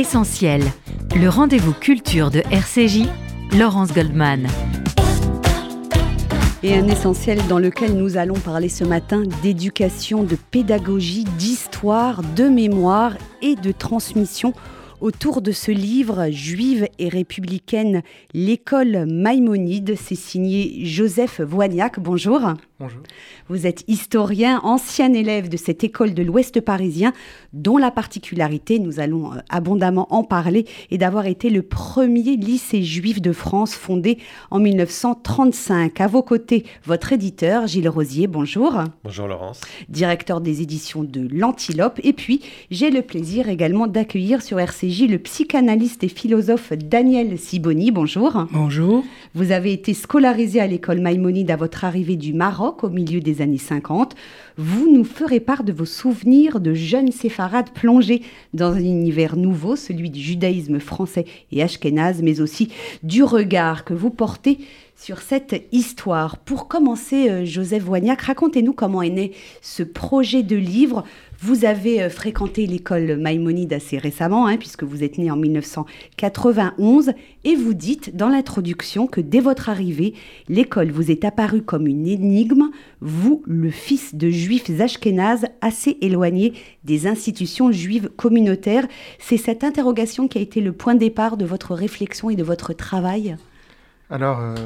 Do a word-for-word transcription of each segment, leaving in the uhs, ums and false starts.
Essentiel, le rendez-vous culture de R C J, Laurence Goldman. Et un essentiel dans lequel nous allons parler ce matin d'éducation, de pédagogie, d'histoire, de mémoire et de transmission autour de ce livre Juive et républicaine, l'école Maïmonide. C'est signé Joseph Voignac. Bonjour. Bonjour. Vous êtes historien, ancien élève de cette école de l'Ouest parisien, dont la particularité, nous allons abondamment en parler, est d'avoir été le premier lycée juif de France fondé en mille neuf cent trente-cinq. À vos côtés, votre éditeur, Gilles Rosier. Bonjour. Bonjour Laurence. Directeur des éditions de l'Antilope. Et puis, j'ai le plaisir également d'accueillir sur R C J le psychanalyste et philosophe Daniel Sibony. Bonjour. Bonjour. Vous avez été scolarisé à l'école Maïmonide à votre arrivée du Maroc au milieu des années cinquante. Vous nous ferez part de vos souvenirs de jeunes séfarades plongés dans un univers nouveau, celui du judaïsme français et ashkénaze, mais aussi du regard que vous portez sur cette histoire. Pour commencer, Joseph Voignac, racontez-nous comment est né ce projet de livre. Vous avez fréquenté l'école Maïmonide assez récemment, hein, puisque vous êtes né en mille neuf cent quatre-vingt-onze, et vous dites dans l'introduction que dès votre arrivée, l'école vous est apparue comme une énigme, vous, le fils de juifs ashkénazes assez éloignés des institutions juives communautaires. C'est cette interrogation qui a été le point de départ de votre réflexion et de votre travail ? Alors, euh,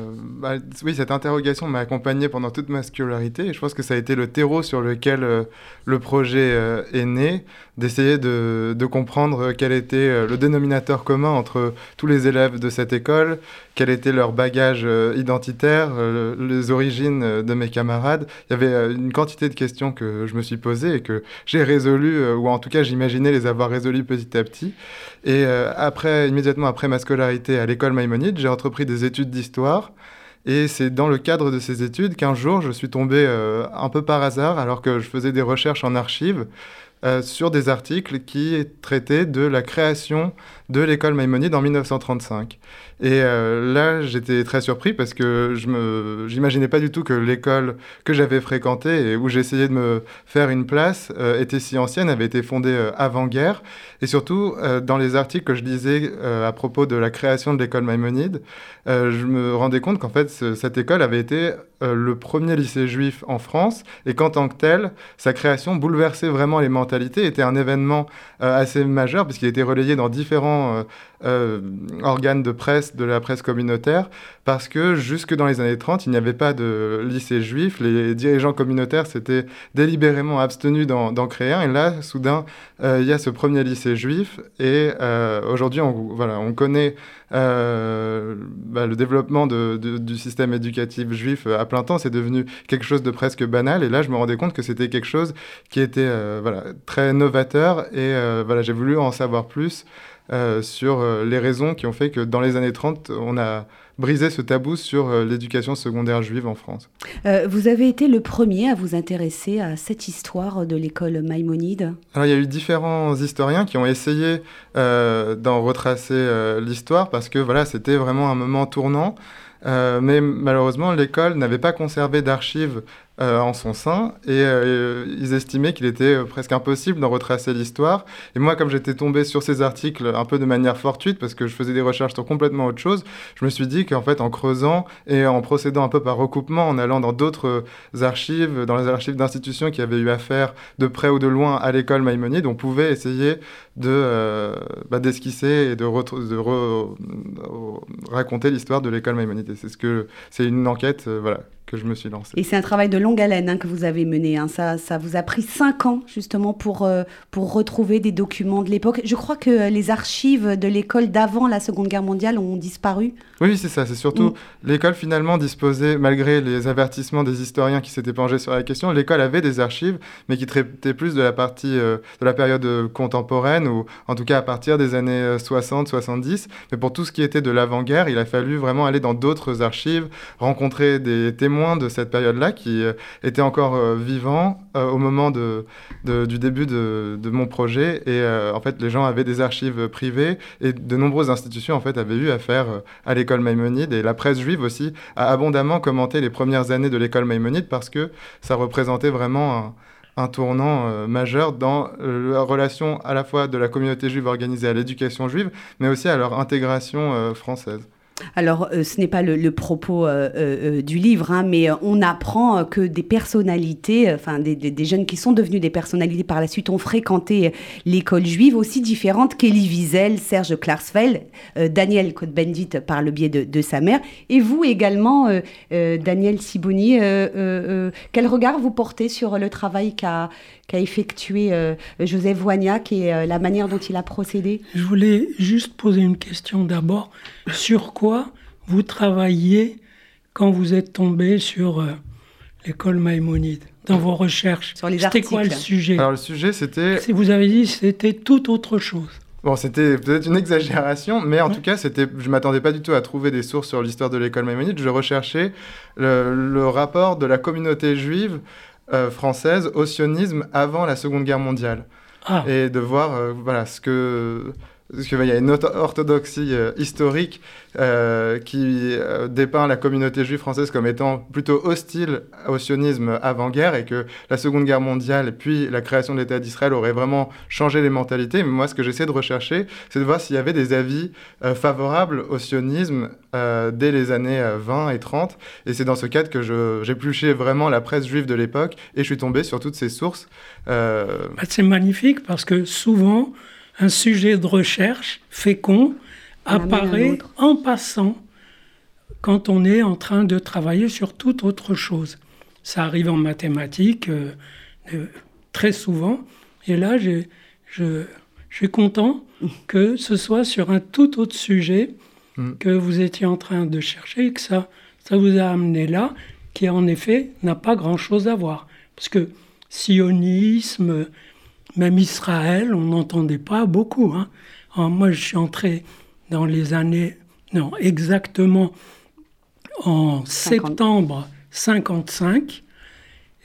bah, oui, cette interrogation m'a accompagné pendant toute ma scolarité et je pense que ça a été le terreau sur lequel euh, le projet euh, est né, d'essayer de, de comprendre quel était euh, le dénominateur commun entre tous les élèves de cette école, quel était leur bagage euh, identitaire, euh, les origines euh, de mes camarades. Il y avait euh, une quantité de questions que je me suis posées et que j'ai résolues, euh, ou en tout cas j'imaginais les avoir résolues petit à petit. Et euh, après, immédiatement après ma scolarité à l'école Maïmonide, j'ai entrepris des études d'histoire. Et c'est dans le cadre de ces études qu'un jour, je suis tombé euh, un peu par hasard, alors que je faisais des recherches en archives, euh, sur des articles qui traitaient de la création de l'école Maïmonide en mille neuf cent trente-cinq. Et euh, là, j'étais très surpris parce que je me, j'imaginais pas du tout que l'école que j'avais fréquentée et où j'essayais de me faire une place euh, était si ancienne, avait été fondée euh, avant-guerre. Et surtout, euh, dans les articles que je lisais euh, à propos de la création de l'école Maïmonide, euh, je me rendais compte qu'en fait, ce, cette école avait été euh, le premier lycée juif en France et qu'en tant que tel, sa création bouleversait vraiment les mentalités, était un événement euh, assez majeur puisqu'il était relayé dans différents... Euh, Euh, organes de presse, de la presse communautaire, parce que jusque dans les années trente, il n'y avait pas de lycée juif. Les dirigeants communautaires s'étaient délibérément abstenus d'en, d'en créer un. Et là, soudain, euh, il y a ce premier lycée juif. Et euh, aujourd'hui, on, voilà, on connaît euh, bah, le développement de, de, du système éducatif juif à plein temps. C'est devenu quelque chose de presque banal. Et là, je me rendais compte que c'était quelque chose qui était euh, voilà, très novateur. Et euh, voilà, j'ai voulu en savoir plus. Euh, sur euh, les raisons qui ont fait que dans les années trente, on a brisé ce tabou sur euh, l'éducation secondaire juive en France. Euh, vous avez été le premier à vous intéresser à cette histoire de l'école Maïmonide. Alors, il y a eu différents historiens qui ont essayé euh, d'en retracer euh, l'histoire parce que voilà, c'était vraiment un moment tournant. Euh, mais malheureusement, l'école n'avait pas conservé d'archives euh, en son sein et euh, ils estimaient qu'il était presque impossible d'en retracer l'histoire. Et moi, comme j'étais tombé sur ces articles un peu de manière fortuite, parce que je faisais des recherches sur complètement autre chose, je me suis dit qu'en fait, en creusant et en procédant un peu par recoupement, en allant dans d'autres archives, dans les archives d'institutions qui avaient eu affaire de près ou de loin à l'école Maïmonide, on pouvait essayer de, euh, bah, d'esquisser et de, re- de re- raconter l'histoire de l'école Maïmonide. C'est ce que c'est une enquête, euh, voilà, que je me suis lancée. Et c'est un travail de longue haleine hein, que vous avez mené. Hein. Ça, ça vous a pris cinq ans justement pour euh, pour retrouver des documents de l'époque. Je crois que les archives de l'école d'avant la Seconde Guerre mondiale ont disparu. Oui, c'est ça. C'est surtout mm. l'école finalement disposait, malgré les avertissements des historiens qui s'étaient penchés sur la question, l'école avait des archives, mais qui traitaient plus de la partie euh, de la période contemporaine ou en tout cas à partir des années soixante soixante-dix. Mais pour tout ce qui était de l'avant-guerre, il a fallu vraiment aller dans d'autres archives, rencontrer des témoins de cette période-là qui euh, étaient encore euh, vivants euh, au moment de, de, du début de, de mon projet. Et euh, en fait, les gens avaient des archives privées et de nombreuses institutions en fait, avaient eu affaire euh, à l'école Maïmonide. Et la presse juive aussi a abondamment commenté les premières années de l'école Maïmonide parce que ça représentait vraiment un... un tournant euh, majeur dans euh, la relation à la fois de la communauté juive organisée à l'éducation juive, mais aussi à leur intégration euh, française. Alors, euh, ce n'est pas le, le propos euh, euh, du livre, hein, mais euh, on apprend euh, que des personnalités, enfin euh, des, des, des jeunes qui sont devenus des personnalités par la suite ont fréquenté euh, l'école juive aussi différente qu'Elie Wiesel, Serge Klarsfeld, euh, Daniel Cohn-Bendit par le biais de, de sa mère, et vous également, euh, euh, Daniel Sibony. Euh, euh, euh, quel regard vous portez sur le travail qu'a, qu'a effectué euh, Joseph Voignac et euh, la manière dont il a procédé ? Je voulais juste poser une question d'abord sur quoi vous travaillez quand vous êtes tombé sur euh, l'école Maïmonide, dans vos recherches. Sur les c'était articles. Quoi le sujet ? Alors le sujet, c'était... Si vous avez dit c'était tout autre chose. Bon, c'était peut-être une exagération, mais en ouais. tout cas, c'était... je ne m'attendais pas du tout à trouver des sources sur l'histoire de l'école Maïmonide. Je recherchais le, le rapport de la communauté juive euh, française au sionisme avant la Seconde Guerre mondiale. Ah. Et de voir euh, voilà, ce que... Parce qu'il y a une orthodoxie euh, historique euh, qui euh, dépeint la communauté juive française comme étant plutôt hostile au sionisme avant-guerre, et que la Seconde Guerre mondiale et puis la création de l'État d'Israël auraient vraiment changé les mentalités. Mais moi, ce que j'essaie de rechercher, c'est de voir s'il y avait des avis euh, favorables au sionisme euh, dès les années euh, vingt et trente. Et c'est dans ce cadre que je, j'épluchais vraiment la presse juive de l'époque, et je suis tombé sur toutes ces sources. Euh... Bah, c'est magnifique, parce que souvent... un sujet de recherche fécond apparaît en passant quand on est en train de travailler sur toute autre chose. Ça arrive en mathématiques euh, euh, très souvent. Et là, j'ai, je, je suis content que ce soit sur un tout autre sujet que vous étiez en train de chercher et que ça, ça vous a amené là, qui en effet n'a pas grand-chose à voir. Parce que sionisme... Même Israël, on n'entendait pas beaucoup. Hein. Alors moi, je suis entré dans les années... Non, exactement en septembre cinquante-cinq.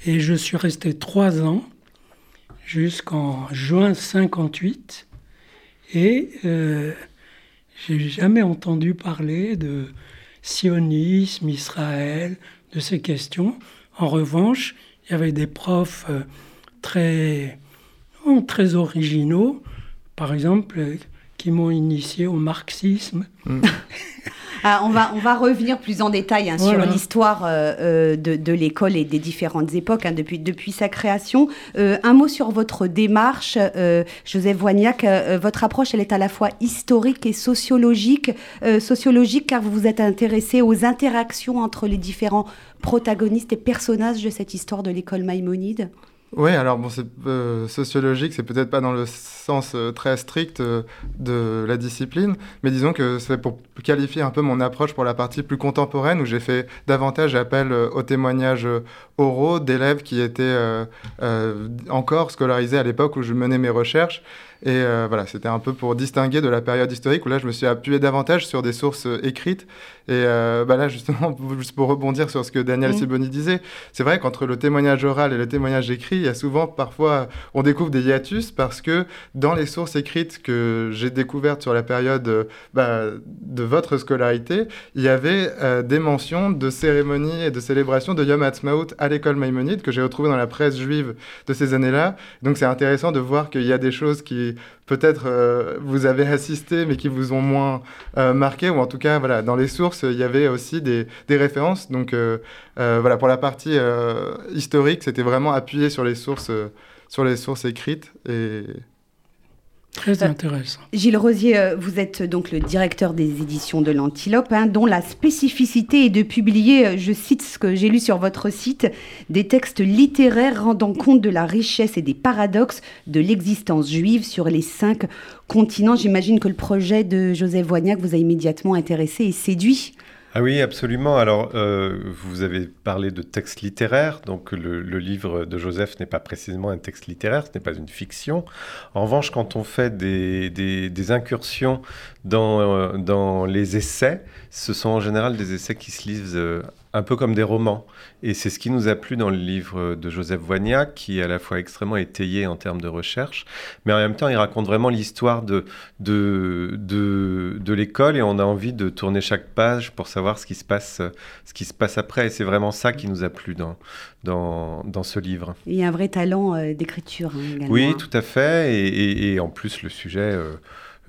Et je suis resté trois ans jusqu'en juin cinquante-huit. Et euh, je n'ai jamais entendu parler de sionisme, Israël, de ces questions. En revanche, il y avait des profs euh, très... très originaux, par exemple, qui m'ont initié au marxisme. Mmh. Ah, on, va, on va revenir plus en détail hein, voilà. sur l'histoire euh, de, de l'école et des différentes époques hein, depuis, depuis sa création. Euh, un mot sur votre démarche, euh, Joseph Voignac. Euh, votre approche, elle est à la fois historique et sociologique. Euh, sociologique car vous vous êtes intéressé aux interactions entre les différents protagonistes et personnages de cette histoire de l'école Maïmonide. Oui, alors bon, c'est euh, sociologique, c'est peut-être pas dans le sens euh, très strict euh, de la discipline, mais disons que c'est pour qualifier un peu mon approche pour la partie plus contemporaine, où j'ai fait davantage appel euh, aux témoignages euh, oraux d'élèves qui étaient euh, euh, encore scolarisés à l'époque où je menais mes recherches. Et euh, voilà, c'était un peu pour distinguer de la période historique où là, je me suis appuyé davantage sur des sources euh, écrites. Et euh, bah là, justement, juste pour rebondir sur ce que Daniel mmh. Sibony disait, c'est vrai qu'entre le témoignage oral et le témoignage écrit, il y a souvent, parfois, on découvre des hiatus parce que dans les sources écrites que j'ai découvertes sur la période euh, bah, de votre scolarité, il y avait euh, des mentions de cérémonies et de célébrations de Yom Hatzmahut à l'école Maïmonide que j'ai retrouvées dans la presse juive de ces années-là. Donc, c'est intéressant de voir qu'il y a des choses qui peut-être euh, vous avez assisté, mais qui vous ont moins euh, marqué, ou en tout cas, voilà, dans les sources, il y avait aussi des, des références. Donc, euh, euh, voilà, pour la partie euh, historique, c'était vraiment appuyé sur les sources, euh, sur les sources écrites et... Très intéressant. Euh, Gilles Rosier, vous êtes donc le directeur des éditions de l'Antilope, hein, dont la spécificité est de publier, je cite ce que j'ai lu sur votre site, des textes littéraires rendant compte de la richesse et des paradoxes de l'existence juive sur les cinq continents. J'imagine que le projet de Joseph Voignac vous a immédiatement intéressé et séduit. Ah oui, absolument. Alors, euh, vous avez parlé de texte littéraire, donc le, le livre de Joseph n'est pas précisément un texte littéraire, ce n'est pas une fiction. En revanche, quand on fait des, des, des incursions dans, euh, dans les essais, ce sont en général des essais qui se lisent euh, un peu comme des romans. Et c'est ce qui nous a plu dans le livre de Joseph Voignac, qui est à la fois extrêmement étayé en termes de recherche, mais en même temps, il raconte vraiment l'histoire de, de, de, de l'école, et on a envie de tourner chaque page pour savoir ce qui se passe, ce qui se passe après. Et c'est vraiment ça qui nous a plu dans, dans, dans ce livre. Il y a un vrai talent euh, d'écriture, hein, également. Oui, tout à fait. Et, et, et en plus, le sujet... Euh,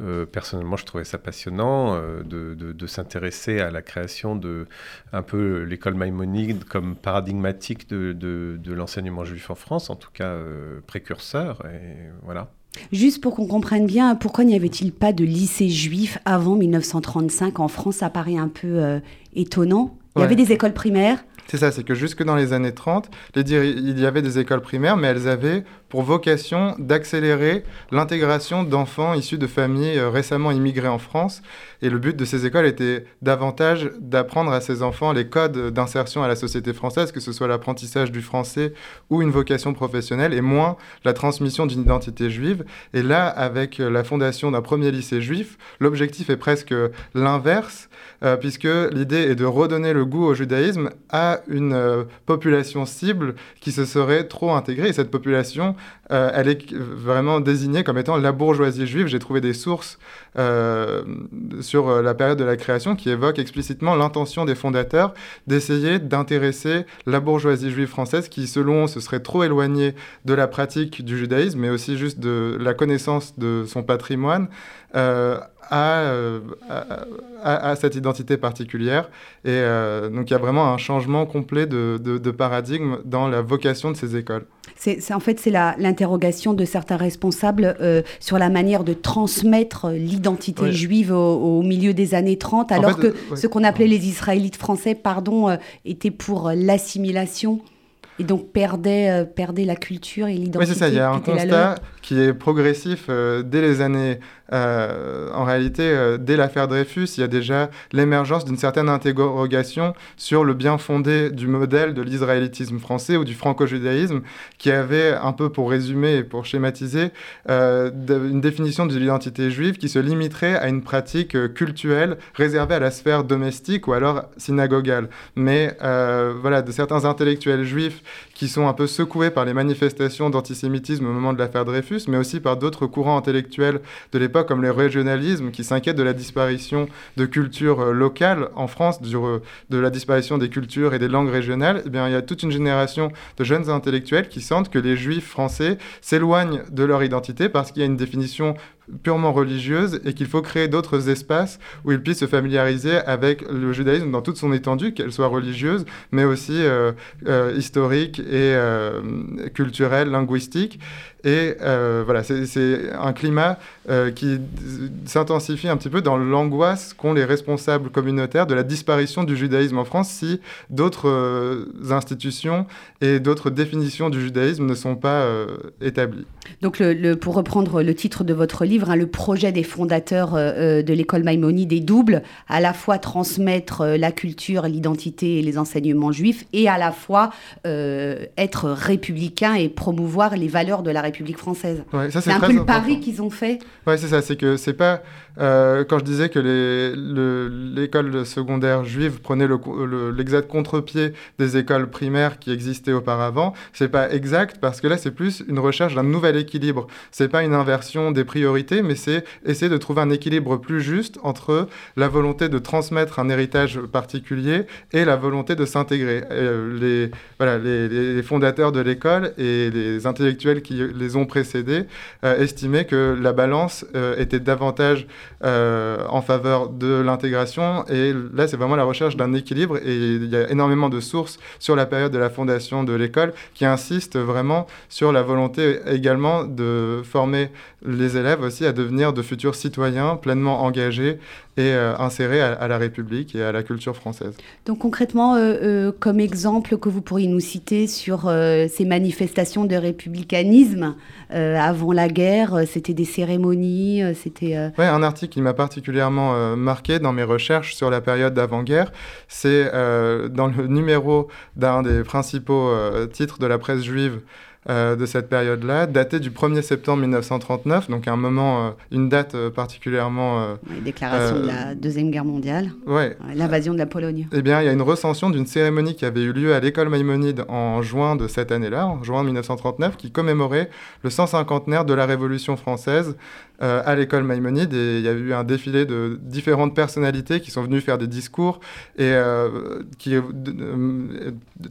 Euh, personnellement, je trouvais ça passionnant euh, de, de, de s'intéresser à la création de un peu l'école Maïmonide comme paradigmatique de, de, de l'enseignement juif en France, en tout cas euh, précurseur. Et voilà. Juste pour qu'on comprenne bien, pourquoi n'y avait-il pas de lycée juif avant dix-neuf cent trente-cinq en France? Ça paraît un peu euh, étonnant. Il y ouais. avait des écoles primaires. C'est ça, c'est que jusque dans les années trente, les diri- il y avait des écoles primaires, mais elles avaient pour vocation d'accélérer l'intégration d'enfants issus de familles euh, récemment immigrées en France. Et le but de ces écoles était davantage d'apprendre à ces enfants les codes d'insertion à la société française, que ce soit l'apprentissage du français ou une vocation professionnelle, et moins la transmission d'une identité juive. Et là, avec la fondation d'un premier lycée juif, l'objectif est presque l'inverse, euh, puisque l'idée est de redonner le goût au judaïsme à une euh, population cible qui se serait trop intégrée. Et cette population, euh, elle est vraiment désignée comme étant la bourgeoisie juive. J'ai trouvé des sources euh, sur la période de la création qui évoquent explicitement l'intention des fondateurs d'essayer d'intéresser la bourgeoisie juive française qui, selon eux, se serait trop éloignée de la pratique du judaïsme, mais aussi juste de la connaissance de son patrimoine. Euh, À, euh, à, à, à cette identité particulière. Et euh, donc, il y a vraiment un changement complet de, de, de paradigme dans la vocation de ces écoles. C'est, c'est, en fait, c'est la, l'interrogation de certains responsables euh, sur la manière de transmettre l'identité oui. juive au, au milieu des années trente, alors en fait, que oui. ce qu'on appelait les Israélites français, pardon, euh, étaient pour l'assimilation. Et donc, perdait, euh, perdait la culture et l'identité. Oui, c'est ça. Il y a un constat qui est progressif euh, dès les années... Euh, en réalité, euh, dès l'affaire Dreyfus, il y a déjà l'émergence d'une certaine interrogation sur le bien fondé du modèle de l'israélitisme français ou du franco-judaïsme, qui avait, un peu pour résumer et pour schématiser, euh, une définition de l'identité juive qui se limiterait à une pratique euh, cultuelle réservée à la sphère domestique ou alors synagogale. Mais euh, voilà, de certains intellectuels juifs qui sont un peu secoués par les manifestations d'antisémitisme au moment de l'affaire Dreyfus, mais aussi par d'autres courants intellectuels de l'époque, comme le régionalisme, qui s'inquiète de la disparition de cultures euh, locales en France, du, euh, de la disparition des cultures et des langues régionales. Eh bien, il y a toute une génération de jeunes intellectuels qui sentent que les Juifs français s'éloignent de leur identité parce qu'il y a une définition purement religieuse et qu'il faut créer d'autres espaces où ils puissent se familiariser avec le judaïsme dans toute son étendue, qu'elle soit religieuse, mais aussi euh, euh, historique et euh, culturelle, linguistique. Et euh, voilà, c'est, c'est un climat euh, qui s'intensifie un petit peu dans l'angoisse qu'ont les responsables communautaires de la disparition du judaïsme en France si d'autres euh, institutions et d'autres définitions du judaïsme ne sont pas euh, établies. Donc, le, le, pour reprendre le titre de votre livre, le projet des fondateurs euh, de l'école Maïmonide est double, à la fois transmettre euh, la culture, l'identité et les enseignements juifs, et à la fois euh, être républicain et promouvoir les valeurs de la République française. Ouais, ça, c'est c'est un peu le pari qu'ils ont fait. Oui, c'est ça, c'est que c'est pas... Euh, quand je disais que les, le, l'école secondaire juive prenait le, le, l'exact contre-pied des écoles primaires qui existaient auparavant, c'est pas exact, parce que là, c'est plus une recherche d'un nouvel équilibre. C'est pas une inversion des priorités, mais c'est essayer de trouver un équilibre plus juste entre la volonté de transmettre un héritage particulier et la volonté de s'intégrer. Euh, les, voilà, les, les fondateurs de l'école et les intellectuels qui les ont précédés euh, estimaient que la balance euh, était davantage euh, en faveur de l'intégration, et là, c'est vraiment la recherche d'un équilibre, et il y a énormément de sources sur la période de la fondation de l'école qui insistent vraiment sur la volonté également de former les élèves aussi à devenir de futurs citoyens pleinement engagés et euh, insérés à, à la République et à la culture française. Donc concrètement, euh, euh, comme exemple que vous pourriez nous citer sur euh, ces manifestations de républicanisme euh, avant la guerre, euh, c'était des cérémonies, euh, c'était... Euh... Oui, un article qui m'a particulièrement euh, marqué dans mes recherches sur la période d'avant-guerre, c'est euh, dans le numéro d'un des principaux euh, titres de la presse juive euh, de cette période-là, datée du premier septembre mille neuf cent trente-neuf, donc un moment, euh, une date euh, particulièrement... Euh, ouais, déclaration euh, de la Deuxième Guerre mondiale, ouais, l'invasion de la Pologne. Eh bien, il y a une recension d'une cérémonie qui avait eu lieu à l'école Maïmonide en juin de cette année-là, en juin mille neuf cent trente-neuf, qui commémorait le cent cinquantenaire de la Révolution française euh, à l'école Maïmonide, et il y a eu un défilé de différentes personnalités qui sont venues faire des discours et euh, qui euh,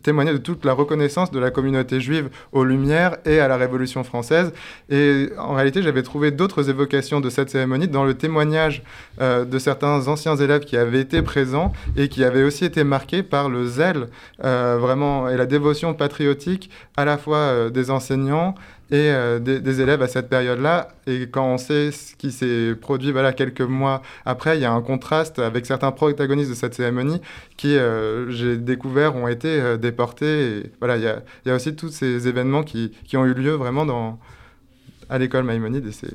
témoignaient de toute la reconnaissance de la communauté juive aux Lumières et à la Révolution française. Et en réalité, j'avais trouvé d'autres évocations de cette cérémonie dans le témoignage euh, de certains anciens élèves qui avaient été présents et qui avaient aussi été marqués par le zèle euh, vraiment et la dévotion patriotique à la fois euh, des enseignants et euh, des, des élèves à cette période-là. Et quand on sait ce qui s'est produit voilà, quelques mois après, il y a un contraste avec certains protagonistes de cette cérémonie qui, euh, j'ai découvert, ont été euh, déportés. Et, voilà, il y a, il y a aussi tous ces événements qui, qui ont eu lieu vraiment dans, à l'école Maïmonide. Et c'est...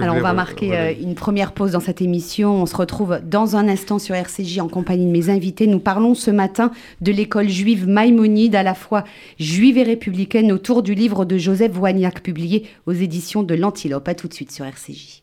Alors on va marquer voilà. une première pause dans cette émission. On se retrouve dans un instant sur R C J en compagnie de mes invités. Nous parlons ce matin de l'école juive Maïmonide, à la fois juive et républicaine, autour du livre de Joseph Voignac, publié aux éditions de l'Antilope. A tout de suite sur R C J.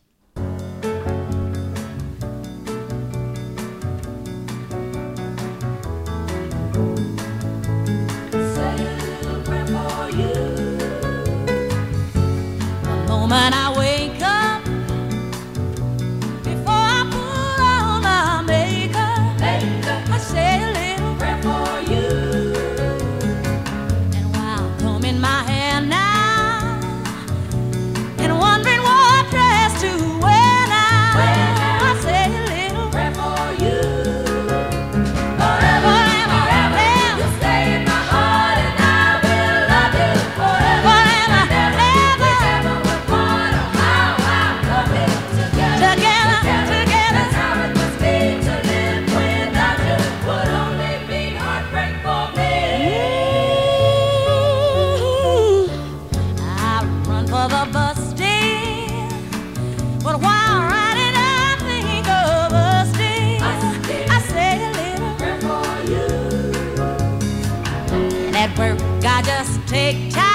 Together,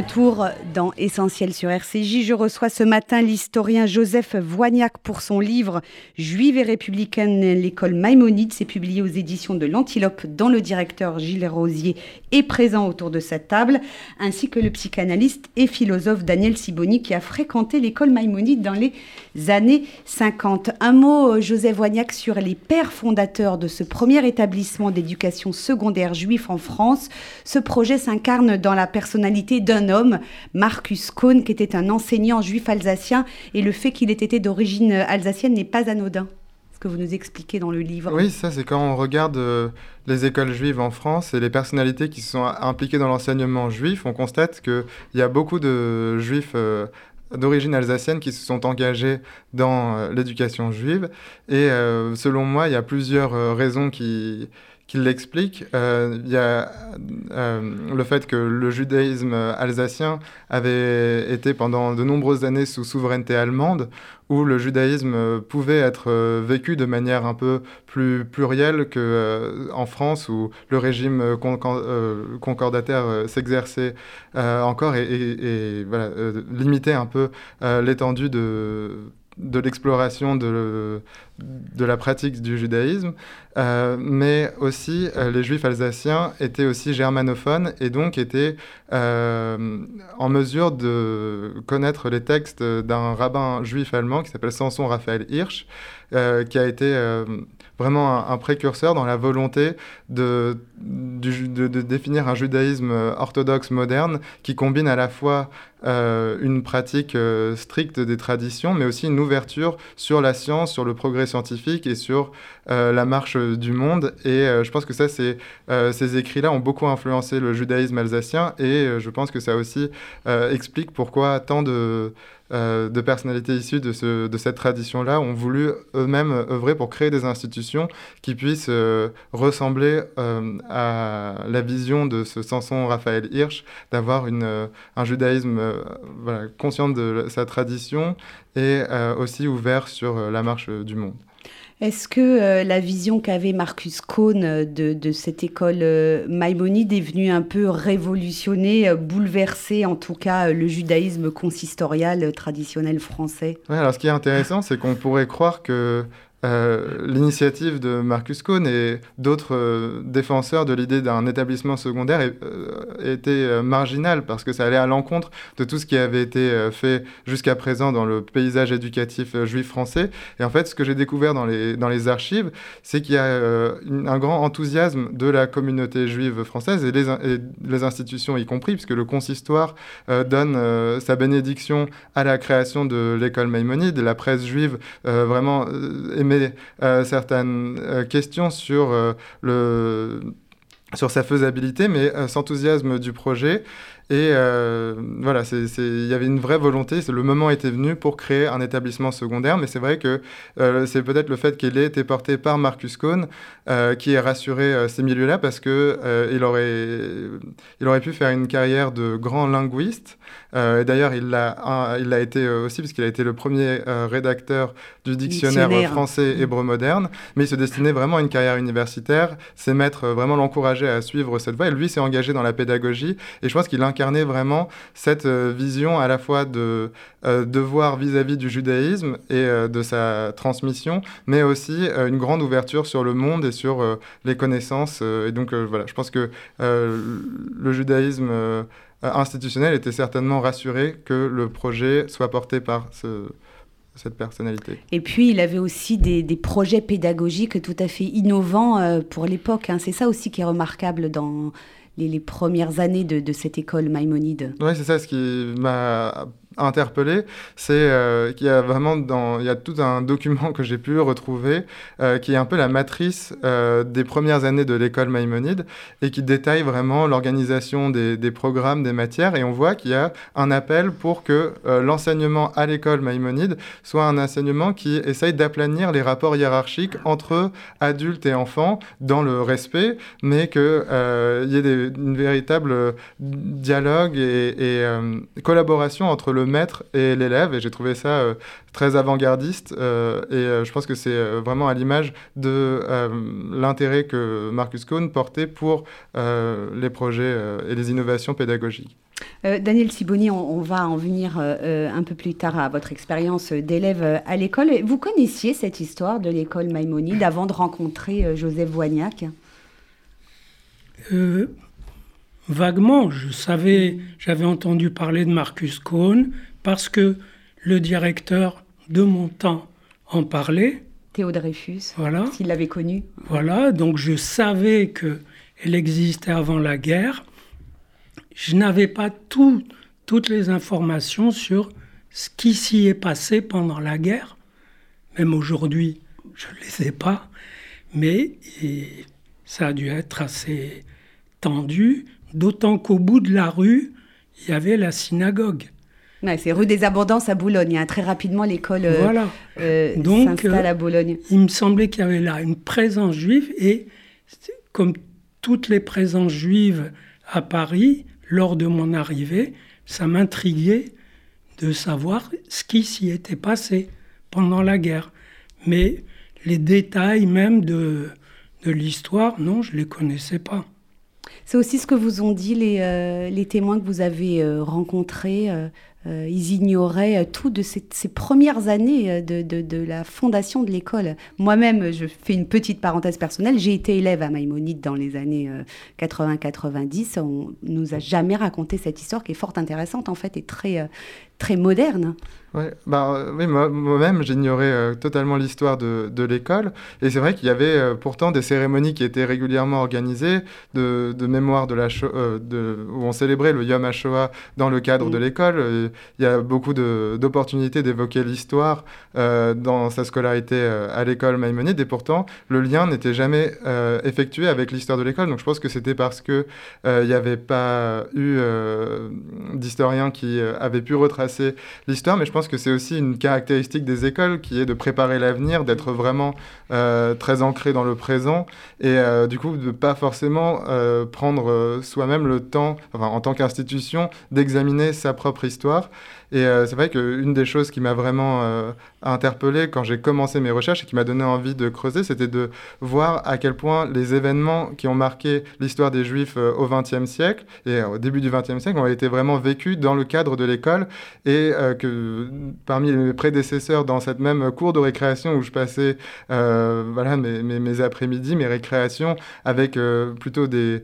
retour dans Essentiel sur R C J. Je reçois ce matin l'historien Joseph Voignac pour son livre « Juive et républicaine, l'école Maïmonide ». C'est publié aux éditions de l'Antilope, dont le directeur Gilles Rosier est présent autour de cette table, ainsi que le psychanalyste et philosophe Daniel Sibony, qui a fréquenté l'école Maïmonide dans les années cinquante. Un mot, Joseph Voignac, sur les pères fondateurs de ce premier établissement d'éducation secondaire juif en France. Ce projet s'incarne dans la personnalité d'un homme, Marcus Cohn, qui était un enseignant juif alsacien, et le fait qu'il ait été d'origine alsacienne n'est pas anodin, ce que vous nous expliquez dans le livre. Oui, ça c'est quand on regarde euh, les écoles juives en France et les personnalités qui sont impliquées dans l'enseignement juif, on constate qu'il y a beaucoup de juifs euh, d'origine alsacienne qui se sont engagés dans euh, l'éducation juive, et euh, selon moi il y a plusieurs euh, raisons qui... qui l'explique. Euh, il y a euh, le fait que le judaïsme alsacien avait été pendant de nombreuses années sous souveraineté allemande, où le judaïsme pouvait être euh, vécu de manière un peu plus plurielle qu'en euh, France, où le régime con- euh, concordataire euh, s'exerçait euh, encore et, et, et voilà, euh, limitait un peu euh, l'étendue de... de l'exploration de, le, de la pratique du judaïsme, euh, mais aussi euh, les juifs alsaciens étaient aussi germanophones et donc étaient euh, en mesure de connaître les textes d'un rabbin juif allemand qui s'appelle Samson Raphaël Hirsch, euh, qui a été euh, vraiment un, un précurseur dans la volonté de, du, de, de définir un judaïsme orthodoxe moderne qui combine à la fois Euh, une pratique euh, stricte des traditions, mais aussi une ouverture sur la science, sur le progrès scientifique et sur euh, la marche du monde. Et euh, je pense que ça, c'est, euh, ces écrits-là ont beaucoup influencé le judaïsme alsacien, et euh, je pense que ça aussi euh, explique pourquoi tant de, euh, de personnalités issues de, ce, de cette tradition-là ont voulu eux-mêmes œuvrer pour créer des institutions qui puissent euh, ressembler euh, à la vision de ce Samson Raphaël Hirsch, d'avoir une, euh, un judaïsme euh, Voilà, consciente de sa tradition et euh, aussi ouvert sur euh, la marche euh, du monde. Est-ce que euh, la vision qu'avait Marcus Cohn de, de cette école euh, Maïmonide est venue un peu révolutionner, euh, bouleverser en tout cas euh, le judaïsme consistorial euh, traditionnel français ? Ouais, alors ce qui est intéressant, c'est qu'on pourrait croire que Euh, l'initiative de Marcus Cohn et d'autres euh, défenseurs de l'idée d'un établissement secondaire est, euh, était euh, marginale, parce que ça allait à l'encontre de tout ce qui avait été euh, fait jusqu'à présent dans le paysage éducatif euh, juif français. Et en fait, ce que j'ai découvert dans les, dans les archives, c'est qu'il y a euh, une, un grand enthousiasme de la communauté juive française et les, et les institutions y compris, puisque le consistoire euh, donne euh, sa bénédiction à la création de l'école Maïmonide. La presse juive euh, vraiment euh, mais euh, certaines euh, questions sur, euh, le, sur sa faisabilité, mais euh, s'enthousiasme du projet. Et euh, voilà, c'est, c'est, il y avait une vraie volonté, c'est, le moment était venu pour créer un établissement secondaire, mais c'est vrai que euh, c'est peut-être le fait qu'il ait été porté par Marcus Cohn euh, qui ait rassuré euh, ces milieux-là, parce qu'il euh, aurait, il aurait pu faire une carrière de grand linguiste. Euh, et d'ailleurs, il l'a, un, il l'a été aussi, puisqu'il a été le premier euh, rédacteur du dictionnaire, dictionnaire. français hébreu moderne, mais il se destinait vraiment à une carrière universitaire. Ses maîtres euh, vraiment l'encourageaient à suivre cette voie, et lui s'est engagé dans la pédagogie, et je pense qu'il incarne incarner vraiment cette euh, vision à la fois de euh, devoir vis-à-vis du judaïsme et euh, de sa transmission, mais aussi euh, une grande ouverture sur le monde et sur euh, les connaissances. Euh, et donc, euh, voilà, je pense que euh, le judaïsme euh, institutionnel était certainement rassuré que le projet soit porté par ce... cette personnalité. Et puis, il avait aussi des, des projets pédagogiques tout à fait innovants euh, pour l'époque, hein. C'est ça aussi qui est remarquable dans les, les premières années de, de cette école Maïmonide. Oui, c'est ça ce qui m'a interpellé, c'est euh, qu'il y a vraiment dans, il y a tout un document que j'ai pu retrouver euh, qui est un peu la matrice euh, des premières années de l'école Maïmonide et qui détaille vraiment l'organisation des, des programmes, des matières, et on voit qu'il y a un appel pour que euh, l'enseignement à l'école Maïmonide soit un enseignement qui essaye d'aplanir les rapports hiérarchiques entre adultes et enfants dans le respect, mais qu'il euh, y ait des, une véritable dialogue et, et euh, collaboration entre le le maître et l'élève, et j'ai trouvé ça euh, très avant-gardiste euh, et euh, je pense que c'est euh, vraiment à l'image de euh, l'intérêt que Marcus Cohn portait pour euh, les projets euh, et les innovations pédagogiques. Euh, Daniel Sibony, on, on va en venir euh, un peu plus tard à votre expérience d'élève à l'école. Vous connaissiez cette histoire de l'école Maïmonide avant de rencontrer euh, Joseph Voignac ? euh, Vaguement, je savais, j'avais entendu parler de Marcus Cohn parce que le directeur de mon temps en parlait. Théo Dreyfus, voilà. S'il l'avait connu. Voilà, donc je savais qu'elle existait avant la guerre. Je n'avais pas tout, toutes les informations sur ce qui s'y est passé pendant la guerre. Même aujourd'hui, je ne les ai pas. Mais ça a dû être assez tendu, d'autant qu'au bout de la rue, il y avait la synagogue. Ouais, c'est rue des Abondances à Boulogne. Hein. Très rapidement, l'école euh, voilà. euh, Donc, s'installe à Boulogne. Euh, il me semblait qu'il y avait là une présence juive. Et comme toutes les présences juives à Paris, lors de mon arrivée, ça m'intriguait de savoir ce qui s'y était passé pendant la guerre. Mais les détails même de, de l'histoire, non, je ne les connaissais pas. C'est aussi ce que vous ont dit les, euh, les témoins que vous avez euh, rencontrés. Euh, euh, ils ignoraient euh, tout de ces, ces premières années de, de, de la fondation de l'école. Moi-même, je fais une petite parenthèse personnelle, j'ai été élève à Maïmonide dans les années euh, quatre-vingts quatre-vingt-dix. On ne nous a jamais raconté cette histoire qui est fort intéressante en fait et très, euh, très moderne. Ouais, bah, euh, oui, moi, moi-même, j'ignorais euh, totalement l'histoire de, de l'école. Et c'est vrai qu'il y avait euh, pourtant des cérémonies qui étaient régulièrement organisées de, de mémoire de la Shoah, euh, de, où on célébrait le Yom HaShoah dans le cadre mmh. de l'école. Et il y a beaucoup de, d'opportunités d'évoquer l'histoire euh, dans sa scolarité euh, à l'école Maïmonide. Et pourtant, le lien n'était jamais euh, effectué avec l'histoire de l'école. Donc je pense que c'était parce qu'il euh, n'y avait pas eu euh, d'historien qui euh, avait pu retracer l'histoire. Mais je pense Je pense que c'est aussi une caractéristique des écoles qui est de préparer l'avenir, d'être vraiment euh, très ancré dans le présent et euh, du coup de ne pas forcément euh, prendre euh, soi-même le temps, enfin, en tant qu'institution, d'examiner sa propre histoire. Et euh, c'est vrai qu'une des choses qui m'a vraiment euh, interpellé quand j'ai commencé mes recherches et qui m'a donné envie de creuser, c'était de voir à quel point les événements qui ont marqué l'histoire des Juifs euh, au XXe siècle et euh, au début du XXe siècle ont été vraiment vécus dans le cadre de l'école et euh, que parmi mes prédécesseurs dans cette même cour de récréation où je passais euh, voilà, mes, mes, mes après-midi, mes récréations avec euh, plutôt des...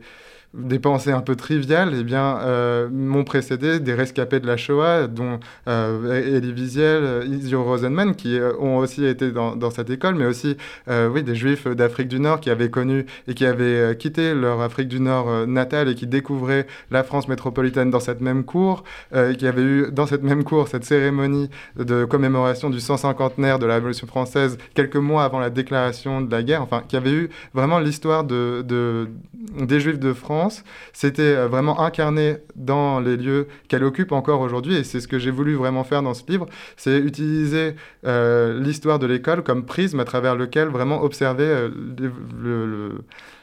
des pensées un peu triviales, eh bien, euh, m'ont précédé des rescapés de la Shoah, dont euh, Elie Wiesel, Izio Rosenman, qui euh, ont aussi été dans, dans cette école, mais aussi euh, oui, des Juifs d'Afrique du Nord qui avaient connu et qui avaient euh, quitté leur Afrique du Nord euh, natale et qui découvraient la France métropolitaine dans cette même cour, euh, et qui avaient eu dans cette même cour cette cérémonie de commémoration du cent cinquantenaire de la Révolution française quelques mois avant la déclaration de la guerre, enfin, qui avaient eu vraiment l'histoire de, de, des Juifs de France. C'était vraiment incarné dans les lieux qu'elle occupe encore aujourd'hui et c'est ce que j'ai voulu vraiment faire dans ce livre, c'est utiliser euh, l'histoire de l'école comme prisme à travers lequel vraiment observer euh, le, le,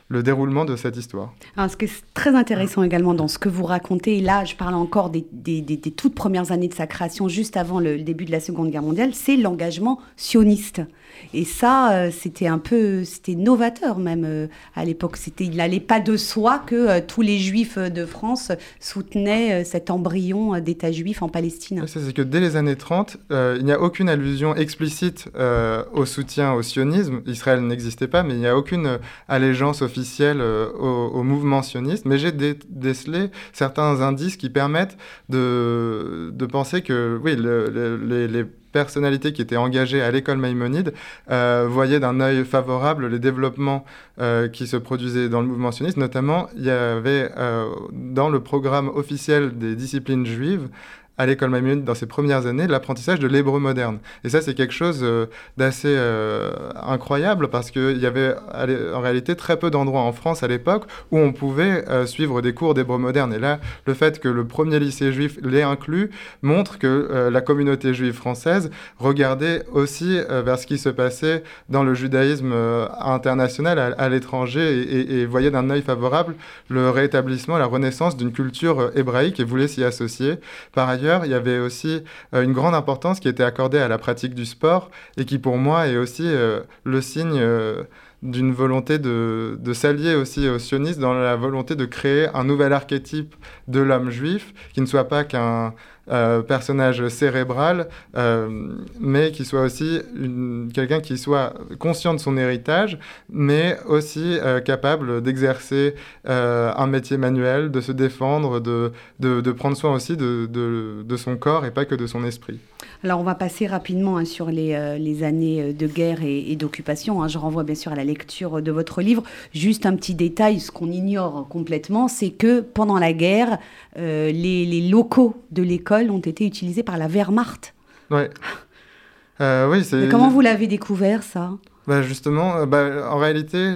le déroulement de cette histoire. Alors, ce qui est très intéressant également dans ce que vous racontez, et là je parle encore des, des, des, des toutes premières années de sa création juste avant le, le début de la Seconde Guerre mondiale, c'est l'engagement sioniste. Et ça, euh, c'était un peu, c'était novateur même euh, à l'époque. C'était, il n'allait pas de soi que euh, tous les Juifs de France soutenaient euh, cet embryon d'État juif en Palestine. Ça, c'est que dès les années trente, euh, il n'y a aucune allusion explicite euh, au soutien au sionisme. Israël n'existait pas, mais il n'y a aucune allégeance officielle euh, au, au mouvement sioniste. Mais j'ai dé- décelé certains indices qui permettent de, de penser que, oui, le, le, les... les personnalités qui étaient engagées à l'école Maïmonide euh, voyaient d'un œil favorable les développements euh, qui se produisaient dans le mouvement sioniste. Notamment, il y avait euh, dans le programme officiel des disciplines juives à l'école Maïmonide dans ses premières années, l'apprentissage de l'hébreu moderne. Et ça, c'est quelque chose euh, d'assez euh, incroyable parce qu'il y avait en réalité très peu d'endroits en France à l'époque où on pouvait euh, suivre des cours d'hébreu moderne. Et là, le fait que le premier lycée juif l'ait inclus montre que euh, la communauté juive française regardait aussi euh, vers ce qui se passait dans le judaïsme euh, international à, à l'étranger et, et, et voyait d'un œil favorable le rétablissement, la renaissance d'une culture euh, hébraïque et voulait s'y associer. Par ailleurs, il y avait aussi euh, une grande importance qui était accordée à la pratique du sport et qui, pour moi, est aussi euh, le signe euh, d'une volonté de, de s'allier aussi aux sionistes dans la volonté de créer un nouvel archétype de l'homme juif qui ne soit pas qu'un euh, personnage cérébral, euh, mais qui soit aussi une, quelqu'un qui soit conscient de son héritage, mais aussi euh, capable d'exercer euh, un métier manuel, de se défendre, de, de, de prendre soin aussi de, de, de son corps et pas que de son esprit. Alors, on va passer rapidement hein, sur les, euh, les années de guerre et, et d'occupation. Hein. Je renvoie bien sûr à la lecture de votre livre. Juste un petit détail, ce qu'on ignore complètement, c'est que pendant la guerre, euh, les, les locaux de l'école ont été utilisés par la Wehrmacht. Ouais. Euh, oui, c'est... Mais comment vous l'avez découvert, ça ? Bah justement, bah, en réalité,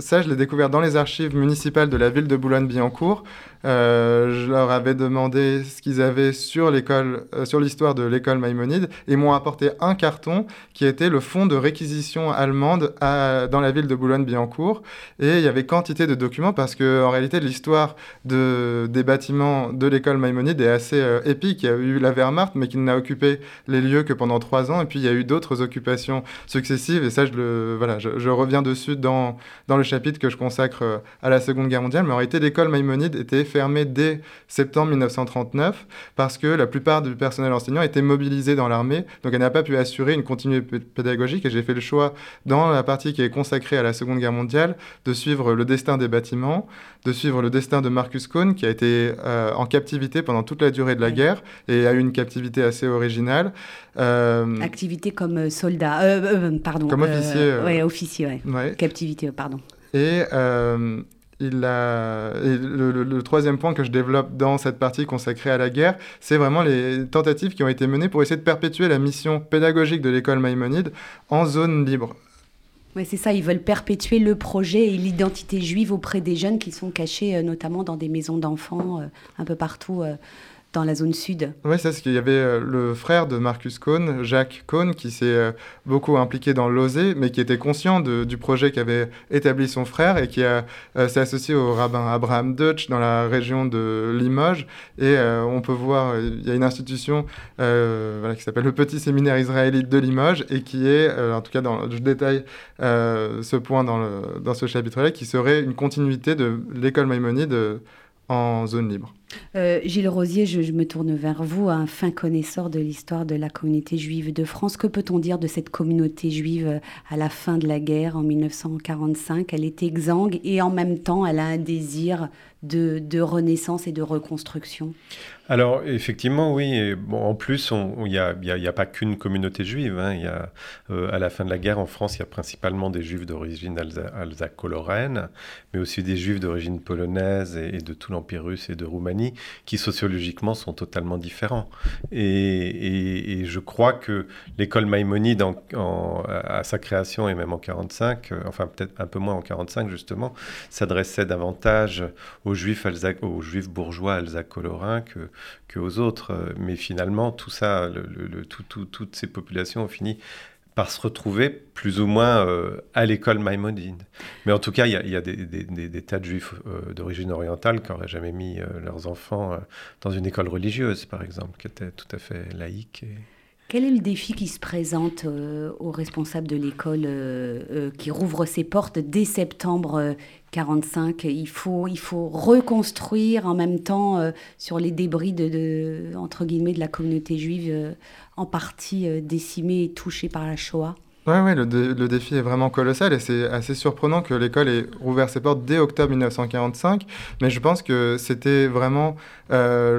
ça, je l'ai découvert dans les archives municipales de la ville de Boulogne-Billancourt. Euh, je leur avais demandé ce qu'ils avaient sur l'école, euh, sur l'histoire de l'école Maïmonide. Ils m'ont apporté un carton qui était le fonds de réquisition allemande à, dans la ville de Boulogne-Billancourt. Et il y avait quantité de documents parce que, en réalité, l'histoire de, des bâtiments de l'école Maïmonide est assez euh, épique. Il y a eu la Wehrmacht, mais qui n'a occupé les lieux que pendant trois ans. Et puis, il y a eu d'autres occupations successives. Et ça, je le, voilà, je, je reviens dessus dans, dans le chapitre que je consacre à la Seconde Guerre mondiale. Mais en réalité, l'école Maïmonide était fermé dès septembre dix-neuf cent trente-neuf parce que la plupart du personnel enseignant était mobilisé dans l'armée, donc elle n'a pas pu assurer une continuité pédagogique et j'ai fait le choix dans la partie qui est consacrée à la Seconde Guerre mondiale de suivre le destin des bâtiments, de suivre le destin de Marcus Cohn qui a été euh, en captivité pendant toute la durée de la ouais. guerre et a eu une captivité assez originale. Euh... Activité comme soldat, euh, euh, pardon. Comme officier. Euh, euh... Ouais, officier, ouais. ouais. Captivité, pardon. Et... Euh... Il a... Et le, le, le troisième point que je développe dans cette partie consacrée à la guerre, c'est vraiment les tentatives qui ont été menées pour essayer de perpétuer la mission pédagogique de l'école Maïmonide en zone libre. Oui, c'est ça, ils veulent perpétuer le projet et l'identité juive auprès des jeunes qui sont cachés euh, notamment dans des maisons d'enfants euh, un peu partout... Euh... dans la zone sud. Oui, c'est ce qu'il y avait euh, le frère de Marcus Cohn, Jacques Cohn, qui s'est euh, beaucoup impliqué dans l'O S E, mais qui était conscient de, du projet qu'avait établi son frère et qui a, euh, s'est associé au rabbin Abraham Deutsch dans la région de Limoges. Et euh, on peut voir, il y a une institution euh, voilà, qui s'appelle le Petit Séminaire Israélite de Limoges et qui est, euh, en tout cas, dans, je détaille euh, ce point dans, le, dans ce chapitre-là, qui serait une continuité de l'école Maïmonide euh, en zone libre. Euh, Gilles Rosier, je, je me tourne vers vous, un fin connaisseur de l'histoire de la communauté juive de France. Que peut-on dire de cette communauté juive à la fin de la guerre en dix-neuf cent quarante-cinq ? Elle est exsangue et en même temps, elle a un désir de, de renaissance et de reconstruction. Alors effectivement, oui. Et bon, en plus, il n'y a, a, a pas qu'une communauté juive. Hein. Y a, euh, à la fin de la guerre en France, il y a principalement des juifs d'origine alsa- alsaco-lorraine, mais aussi des juifs d'origine polonaise et, et de tout l'Empire russe et de Roumanie, qui sociologiquement sont totalement différents. Et, et, et je crois que l'école Maïmonide, en, en, à sa création et même en quarante-cinq, enfin peut-être un peu moins en quarante-cinq justement, s'adressait davantage aux juifs, alsac, aux juifs bourgeois alsaco-lorrains que, que aux autres. Mais finalement, tout ça, le, le, tout, tout, toutes ces populations ont fini par se retrouver plus ou moins euh, à l'école Maïmonide. Mais en tout cas, il y a, y a des, des, des, des tas de juifs euh, d'origine orientale qui n'auraient jamais mis euh, leurs enfants euh, dans une école religieuse, par exemple, qui était tout à fait laïque. Et... Quel est le défi qui se présente euh, aux responsables de l'école euh, euh, qui rouvre ses portes dès septembre quarante-cinq ? Il faut, il faut reconstruire en même temps euh, sur les débris de, de, entre guillemets, de la communauté juive euh, en partie euh, décimée et touchée par la Shoah. Oui, ouais, le, dé- le défi est vraiment colossal et c'est assez surprenant que l'école ait rouvert ses portes dès octobre dix-neuf cent quarante-cinq, mais je pense que c'était vraiment euh,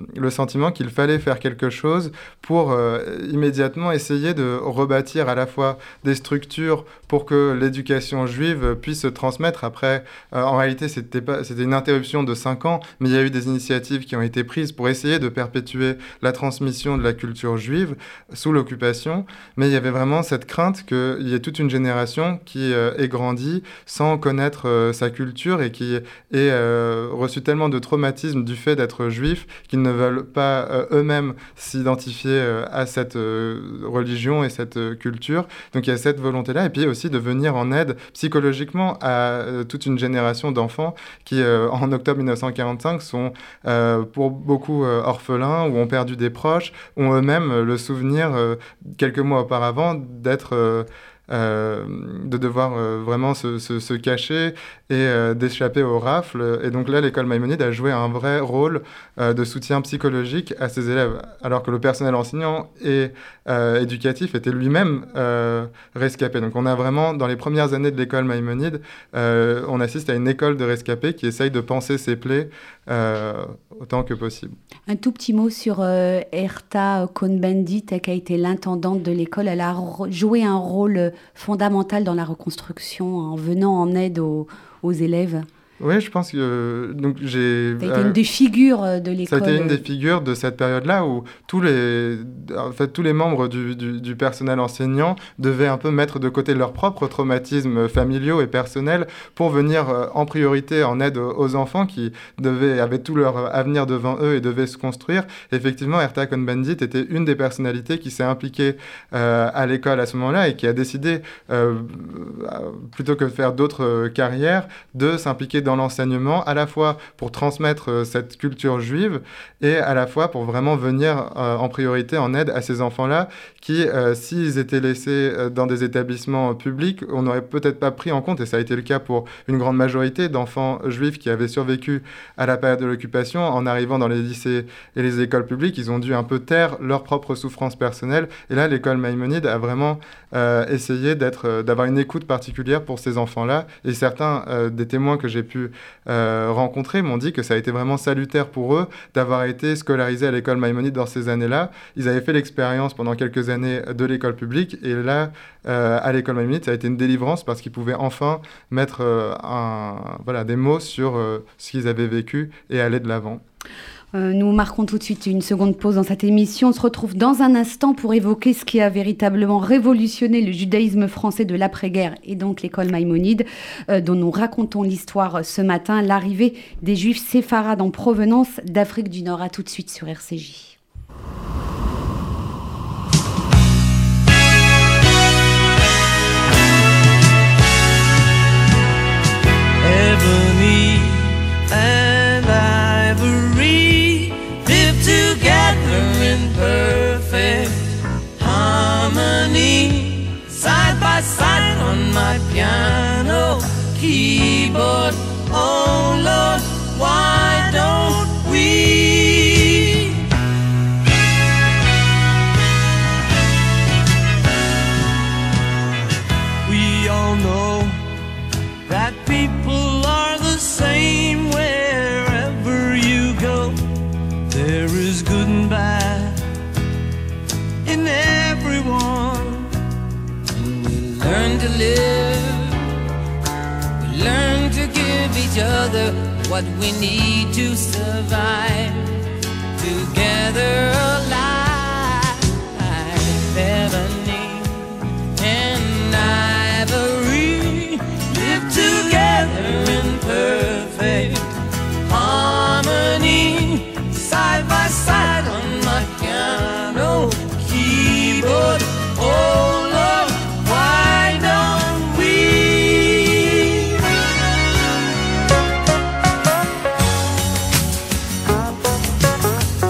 le, le sentiment qu'il fallait faire quelque chose pour euh, immédiatement essayer de rebâtir à la fois des structures pour que l'éducation juive puisse se transmettre. Après, euh, en réalité, c'était, pas, c'était une interruption de cinq ans, mais il y a eu des initiatives qui ont été prises pour essayer de perpétuer la transmission de la culture juive sous l'occupation, mais il y avait vraiment cette crainte qu'il y ait toute une génération qui euh, ait grandi sans connaître euh, sa culture et qui ait euh, reçu tellement de traumatismes du fait d'être juif qu'ils ne veulent pas euh, eux-mêmes s'identifier euh, à cette euh, religion et cette euh, culture. Donc il y a cette volonté-là et puis aussi de venir en aide psychologiquement à euh, toute une génération d'enfants qui, euh, en octobre dix-neuf cent quarante-cinq, sont euh, pour beaucoup euh, orphelins ou ont perdu des proches, ont eux-mêmes euh, le souvenir euh, quelques mois auparavant d'être euh, euh, de devoir euh, vraiment se, se, se cacher et euh, d'échapper aux rafles. Et donc là, l'école Maïmonide a joué un vrai rôle euh, de soutien psychologique à ses élèves, alors que le personnel enseignant et euh, éducatif était lui-même euh, rescapé. Donc on a vraiment, dans les premières années de l'école Maïmonide, euh, on assiste à une école de rescapés qui essaye de panser ses plaies euh, autant que possible. Un tout petit mot sur euh, Erna Cohn-Bendit, qui a été l'intendante de l'école. Elle a ro- joué un rôle fondamental dans la reconstruction en venant en aide aux, aux élèves. Oui, je pense que euh, donc j'ai. Ça a été euh, une des figures de l'école. Ça a été une des figures de cette période-là où tous les, en fait, tous les membres du, du, du personnel enseignant devaient un peu mettre de côté leurs propres traumatismes familiaux et personnels pour venir euh, en priorité en aide aux enfants qui devaient, avaient tout leur avenir devant eux et devaient se construire. Effectivement, Erna Cohn-Bendit était une des personnalités qui s'est impliquée euh, à l'école à ce moment-là et qui a décidé, euh, plutôt que de faire d'autres carrières, de s'impliquer dans l'enseignement, à la fois pour transmettre euh, cette culture juive et à la fois pour vraiment venir euh, en priorité en aide à ces enfants-là qui, euh, s'ils étaient laissés euh, dans des établissements euh, publics, on n'aurait peut-être pas pris en compte, et ça a été le cas pour une grande majorité d'enfants juifs qui avaient survécu à la période de l'occupation. En arrivant dans les lycées et les écoles publiques, ils ont dû un peu taire leur propre souffrance personnelle, et là l'école Maïmonide a vraiment euh, essayé d'être, euh, d'avoir une écoute particulière pour ces enfants-là, et certains euh, des témoins que j'ai pu Euh, rencontrés m'ont dit que ça a été vraiment salutaire pour eux d'avoir été scolarisés à l'école Maïmonide dans ces années-là. Ils avaient fait l'expérience pendant quelques années de l'école publique, et là, euh, à l'école Maïmonide, ça a été une délivrance parce qu'ils pouvaient enfin mettre euh, un, voilà, des mots sur euh, ce qu'ils avaient vécu et aller de l'avant. Nous marquons tout de suite une seconde pause dans cette émission. On se retrouve dans un instant pour évoquer ce qui a véritablement révolutionné le judaïsme français de l'après-guerre et donc l'école Maïmonide, euh, dont nous racontons l'histoire ce matin, l'arrivée des Juifs séfarades en provenance d'Afrique du Nord. À tout de suite sur R C J. Perfect harmony, side by side on my piano keyboard. Oh Lord, why don't we? We all know that people are the same wherever you go. There is good and bad in everyone, and we learn to live, we learn to give each other what we need to survive, together alive. Ebony and ivory live together in perfect harmony, side by side on my piano. Oh Lord, why don't we? Every,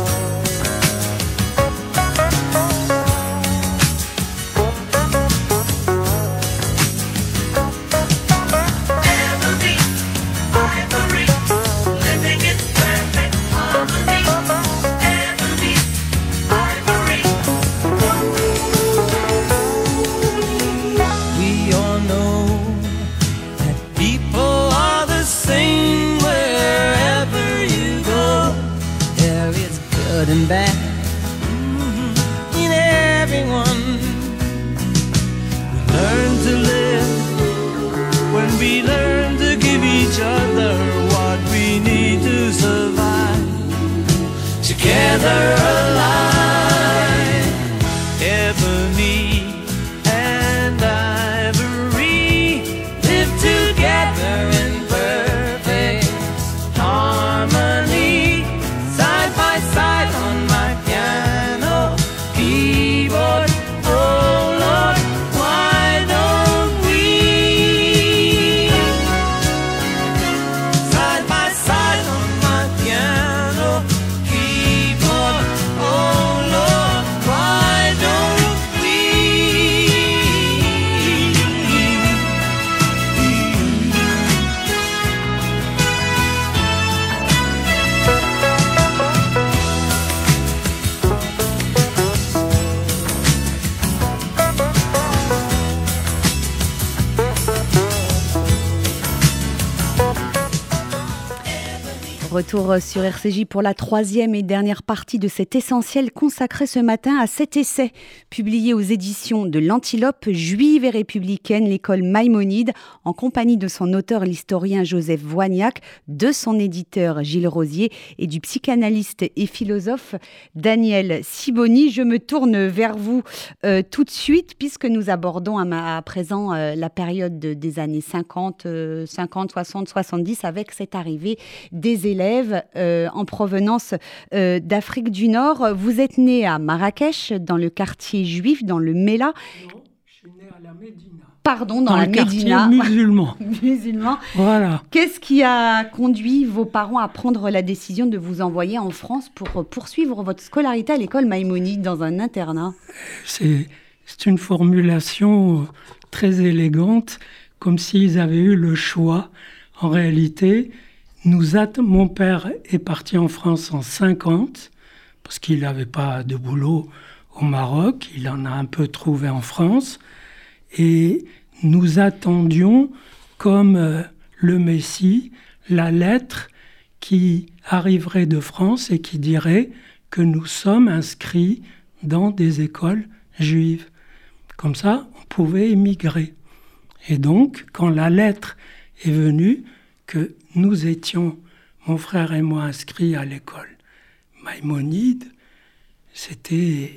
every, living in perfect harmony. Oh Retour sur R C J pour la troisième et dernière partie de cet essentiel consacré ce matin à cet essai publié aux éditions de l'Antilope, Juive et républicaine, l'école Maïmonide, en compagnie de son auteur, l'historien Joseph Voignac, de son éditeur Gilles Rosier et du psychanalyste et philosophe Daniel Sibony. Je me tourne vers vous euh, tout de suite puisque nous abordons à, à présent euh, la période des années cinquante, euh, cinquante, soixante, soixante-dix avec cette arrivée des élèves Euh, en provenance euh, d'Afrique du Nord. Vous êtes né à Marrakech, dans le quartier juif, dans le Mellah. Non, je suis né à la Médina. Pardon, dans, dans la Médina. Dans le quartier musulman. musulman. Voilà. Qu'est-ce qui a conduit vos parents à prendre la décision de vous envoyer en France pour poursuivre votre scolarité à l'école Maïmonide, dans un internat ? C'est, c'est une formulation très élégante, comme s'ils avaient eu le choix. En réalité... Nous a, mon père est parti en France en cinquante, parce qu'il n'avait pas de boulot au Maroc, il en a un peu trouvé en France, et nous attendions, comme euh, le Messie, la lettre qui arriverait de France et qui dirait que nous sommes inscrits dans des écoles juives. Comme ça, on pouvait émigrer. Et donc, quand la lettre est venue, que nous étions, mon frère et moi, inscrits à l'école Maïmonide, c'était,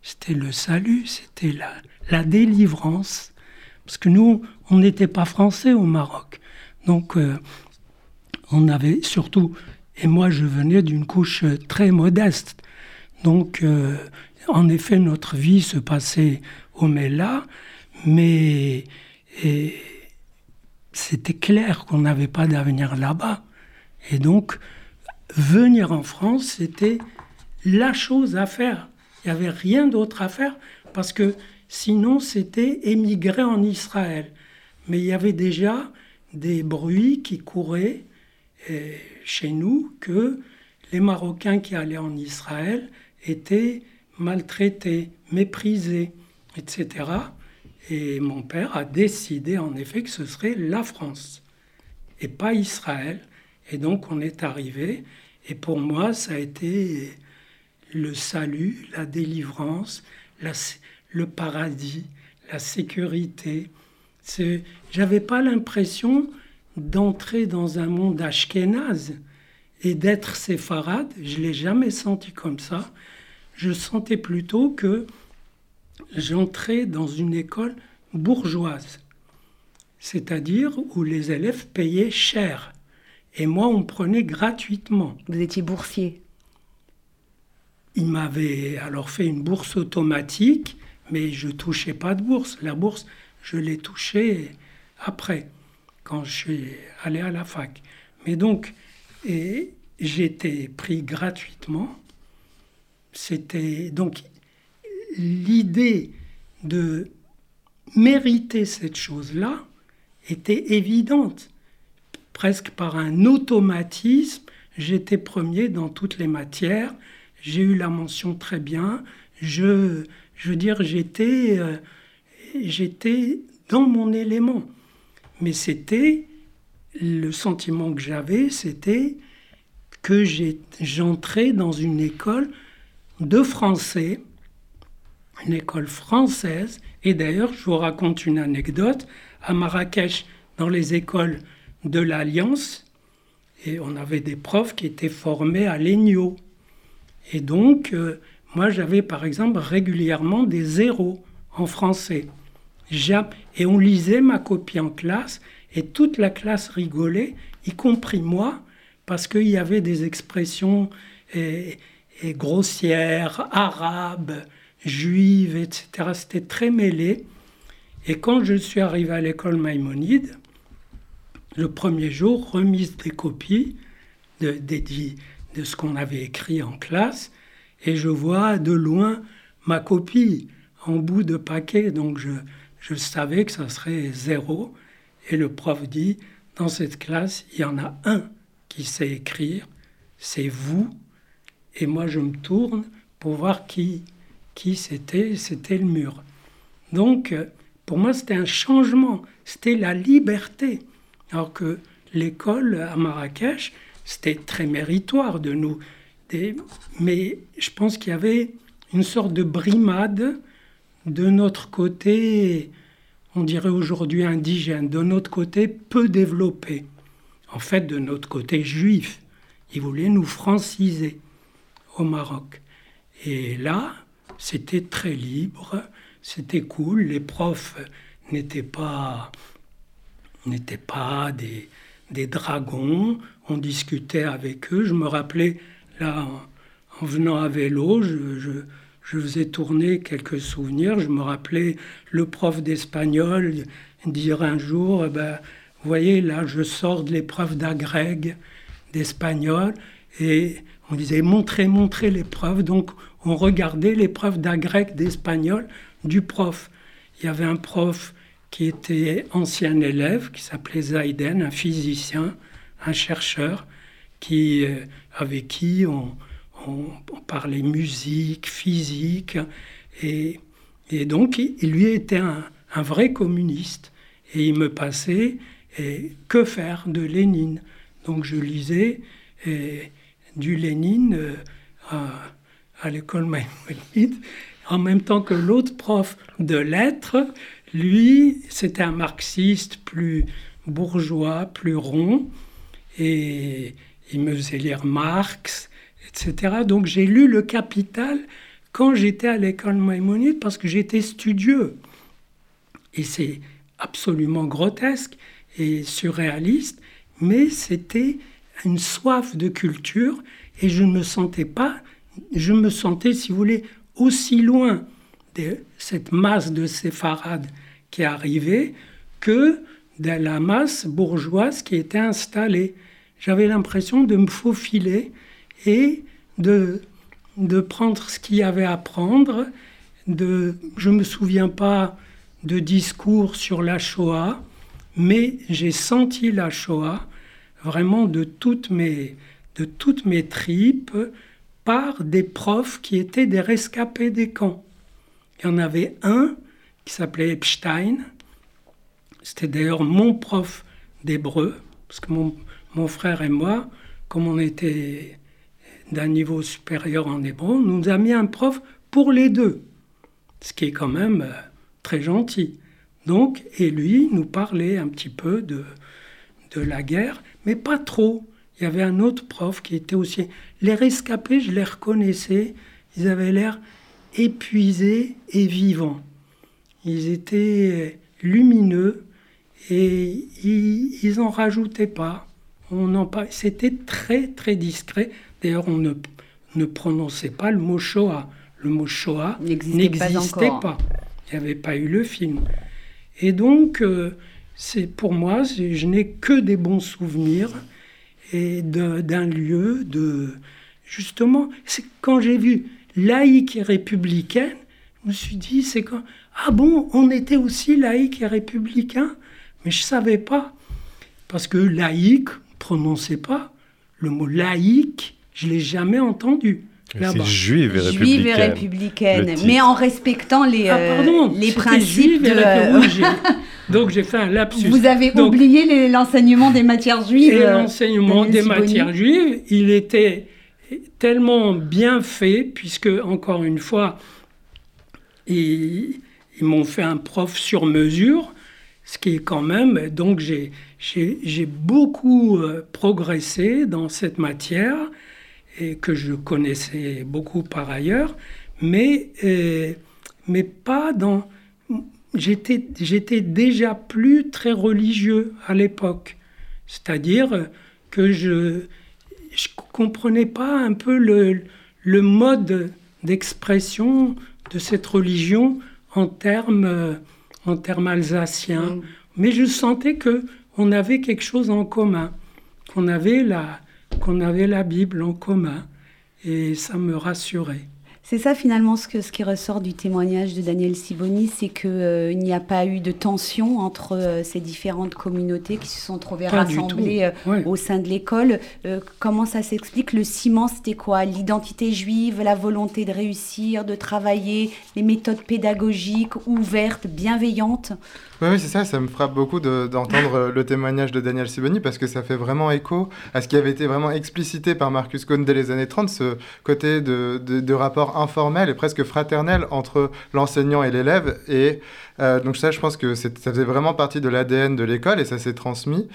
c'était le salut, c'était la, la délivrance. Parce que nous, on n'était pas français au Maroc. Donc, euh, on avait surtout... Et moi, je venais d'une couche très modeste. Donc, euh, en effet, notre vie se passait au Mellah, mais... Et, c'était clair qu'on n'avait pas d'avenir là-bas. Et donc, venir en France, c'était la chose à faire. Il n'y avait rien d'autre à faire, parce que sinon, c'était émigrer en Israël. Mais il y avait déjà des bruits qui couraient eh, chez nous, que les Marocains qui allaient en Israël étaient maltraités, méprisés, et cetera, et mon père a décidé, en effet, que ce serait la France et pas Israël. Et donc, on est arrivé. Et pour moi, ça a été le salut, la délivrance, la, le paradis, la sécurité. C'est, j'avais pas l'impression d'entrer dans un monde ashkénaze et d'être séfarade. Je l'ai jamais senti comme ça. Je sentais plutôt que j'entrais dans une école bourgeoise, c'est-à-dire où les élèves payaient cher. Et moi, on me prenait gratuitement. Vous étiez boursier. Ils m'avaient alors fait une bourse automatique, mais je ne touchais pas de bourse. La bourse, je l'ai touchée après, quand je suis allé à la fac. Mais donc, et j'étais pris gratuitement. C'était... donc l'idée de mériter cette chose-là était évidente. Presque par un automatisme, j'étais premier dans toutes les matières, j'ai eu la mention très bien, je, je veux dire, j'étais, euh, j'étais dans mon élément. Mais c'était, le sentiment que j'avais, c'était que j'ai, j'entrais dans une école de Français, une école française, et d'ailleurs, je vous raconte une anecdote, à Marrakech, dans les écoles de l'Alliance, et on avait des profs qui étaient formés à l'ENIO. Et donc, euh, moi, j'avais par exemple régulièrement des zéros en français. J'a... Et on lisait ma copie en classe, et toute la classe rigolait, y compris moi, parce qu'il y avait des expressions eh, eh, grossières, arabes, juive, et cetera. C'était très mêlé. Et quand je suis arrivé à l'école Maïmonide, le premier jour, remise des copies de, de, de ce qu'on avait écrit en classe, et je vois de loin ma copie en bout de paquet. Donc je, je savais que ça serait zéro. Et le prof dit, dans cette classe, il y en a un qui sait écrire, c'est vous. Et moi, je me tourne pour voir qui... qui c'était, c'était le mur. Donc, pour moi, c'était un changement, c'était la liberté. Alors que l'école à Marrakech, C'était très méritoire de nous. Des, mais je pense qu'il y avait une sorte de brimade de notre côté, on dirait aujourd'hui indigène, de notre côté peu développé. En fait, de notre côté juif. Ils voulaient nous franciser au Maroc. Et là, c'était très libre, c'était cool. Les profs n'étaient pas, n'étaient pas des, des dragons. On discutait avec eux. Je me rappelais, là, en, en venant à vélo, je, je, je faisais tourner quelques souvenirs. Je me rappelais le prof d'espagnol dire un jour, eh ben, « Vous voyez, là, je sors de l'épreuve d'agrègue d'espagnol. » Et on disait « Montrez, montrez l'épreuve. » Donc, on regardait l'épreuve d'agrec d'espagnol du prof. Il y avait un prof qui était ancien élève, qui s'appelait Zayden, un physicien, un chercheur, qui, euh, avec qui on, on, on parlait musique, physique. Et, et donc, il, il lui était un, un vrai communiste. Et il me passait et, « Que faire de Lénine ?» Donc, je lisais et, du Lénine euh, à, à l'école Maïmonide, en même temps que l'autre prof de lettres, lui, c'était un marxiste plus bourgeois, plus rond, et il me faisait lire Marx, et cetera. Donc j'ai lu Le Capital quand j'étais à l'école Maïmonide, parce que j'étais studieux. Et c'est absolument grotesque et surréaliste, mais c'était une soif de culture, et je ne me sentais pas Je me sentais, si vous voulez, aussi loin de cette masse de séfarades qui arrivait que de la masse bourgeoise qui était installée. J'avais l'impression de me faufiler et de, de prendre ce qu'il y avait à prendre. De, je ne me souviens pas de discours sur la Shoah, mais j'ai senti la Shoah vraiment de toutes mes, de toutes mes tripes, par des profs qui étaient des rescapés des camps. Il y en avait un qui s'appelait Epstein. C'était d'ailleurs mon prof d'hébreu, parce que mon, mon frère et moi, comme on était d'un niveau supérieur en hébreu, on nous a mis un prof pour les deux, ce qui est quand même très gentil. Donc, et lui nous parlait un petit peu de, de la guerre, mais pas trop. Il y avait un autre prof qui était aussi... Les rescapés, je les reconnaissais. Ils avaient l'air épuisés et vivants. Ils étaient lumineux et ils n'en rajoutaient pas. On en parlait. C'était très, très discret. D'ailleurs, on ne, ne prononçait pas le mot Shoah. Le mot Shoah n'existait, n'existait pas, pas. Il n'y avait pas eu le film. Et donc, c'est, pour moi, je n'ai que des bons souvenirs... et de, d'un lieu de... Justement, c'est quand j'ai vu laïque et républicaine, je me suis dit, c'est quand... Ah bon, on était aussi laïque et républicain, mais je ne savais pas. Parce que laïque, prononcez pas, le mot laïque, je ne l'ai jamais entendu. Là-bas. C'est juive et républicaine. Juive et républicaine, mais en respectant les, ah, pardon, euh, les principes de... Euh... Oui, j'ai... Donc j'ai fait un lapsus. Vous avez Donc, oublié les, l'enseignement des matières juives. Et l'enseignement des Sibony. Matières juives, il était tellement bien fait, puisque, encore une fois, ils, ils m'ont fait un prof sur mesure, ce qui est quand même... Donc j'ai, j'ai, j'ai beaucoup progressé dans cette matière... et que je connaissais beaucoup par ailleurs, mais, euh, mais pas dans... J'étais, j'étais déjà plus très religieux à l'époque. C'est-à-dire que je ne comprenais pas un peu le, le mode d'expression de cette religion en termes, en termes alsaciens. Mmh. Mais je sentais qu'on avait quelque chose en commun, qu'on avait la... qu'on avait la Bible en commun, et ça me rassurait. C'est ça finalement ce, que, ce qui ressort du témoignage de Daniel Sibony, c'est qu'il euh, n'y a pas eu de tension entre euh, ces différentes communautés qui se sont trouvées pas rassemblées euh, oui. au sein de l'école. Euh, comment ça s'explique ? Le ciment, c'était quoi ? L'identité juive, la volonté de réussir, de travailler, les méthodes pédagogiques, ouvertes, bienveillantes ? Oui, oui c'est ça, ça me frappe beaucoup de, d'entendre le témoignage de Daniel Sibony parce que ça fait vraiment écho à ce qui avait été vraiment explicité par Marcus Cohn dès les années trente, ce côté de, de, de rapport informel et presque fraternel entre l'enseignant et l'élève. Et euh, donc ça, je pense que c'est, ça faisait vraiment partie de l'A D N de l'école et ça s'est transmis.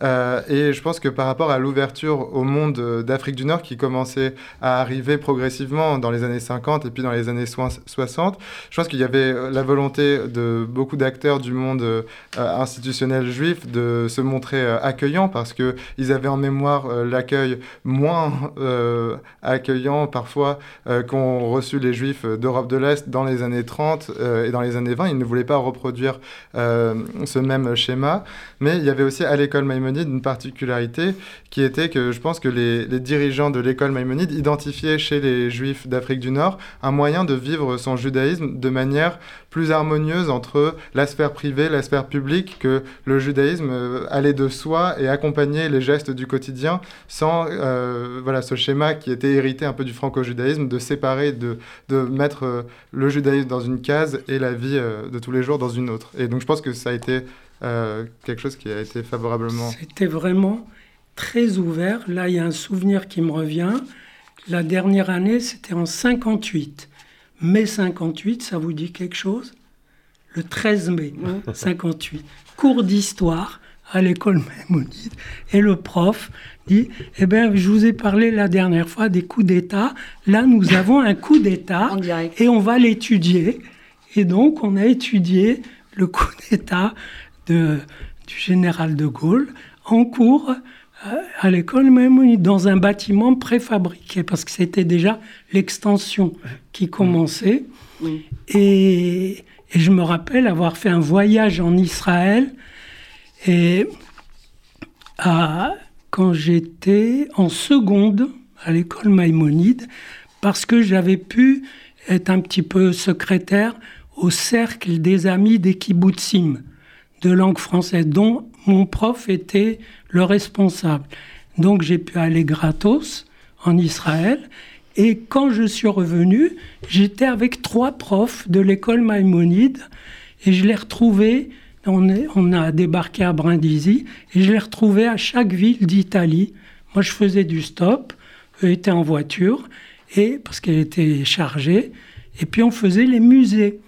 Euh, et je pense que par rapport à l'ouverture au monde d'Afrique du Nord qui commençait à arriver progressivement dans les années cinquante et puis dans les années soixante, je pense qu'il y avait la volonté de beaucoup d'acteurs du monde euh, institutionnel juif de se montrer euh, accueillants parce qu'ils avaient en mémoire euh, l'accueil moins euh, accueillant parfois euh, qu'ont reçu les juifs d'Europe de l'Est dans les années trente euh, et dans les années vingt. Ils ne voulaient pas reproduire euh, ce même schéma, mais il y avait aussi à l'école Maïmonide une particularité qui était que je pense que les, les dirigeants de l'école Maïmonide identifiaient chez les Juifs d'Afrique du Nord un moyen de vivre son judaïsme de manière plus harmonieuse entre la sphère privée, la sphère publique, que le judaïsme euh, allait de soi et accompagnait les gestes du quotidien sans euh, voilà, ce schéma qui était hérité un peu du franco-judaïsme de séparer, de, de mettre euh, le judaïsme dans une case et la vie euh, de tous les jours dans une autre. Et donc je pense que ça a été Euh, quelque chose qui a été favorablement... C'était vraiment très ouvert. Là, il y a un souvenir qui me revient. La dernière année, c'était en cinquante-huit. Mai cinquante-huit, ça vous dit quelque chose ? Le treize mai cinquante-huit. Cours d'histoire à l'école Maïmonide. Et le prof dit, eh bien, je vous ai parlé la dernière fois des coups d'État. Là, nous avons un coup d'État et on va l'étudier. Et donc, on a étudié le coup d'État... De, du général de Gaulle, en cours euh, à l'école Maïmonide, dans un bâtiment préfabriqué, parce que c'était déjà l'extension qui commençait. Oui. Et, et je me rappelle avoir fait un voyage en Israël, et à, quand j'étais en seconde à l'école Maïmonide, parce que j'avais pu être un petit peu secrétaire au cercle des amis des Kibbutzim, de langue française, dont mon prof était le responsable. Donc j'ai pu aller gratos en Israël, et quand je suis revenu, j'étais avec trois profs de l'école Maïmonide, et je les retrouvais, on, est, on a débarqué à Brindisi, et je les retrouvais à chaque ville d'Italie. Moi je faisais du stop, eux étaient en voiture, et, parce qu'elle était chargée, et puis on faisait les musées.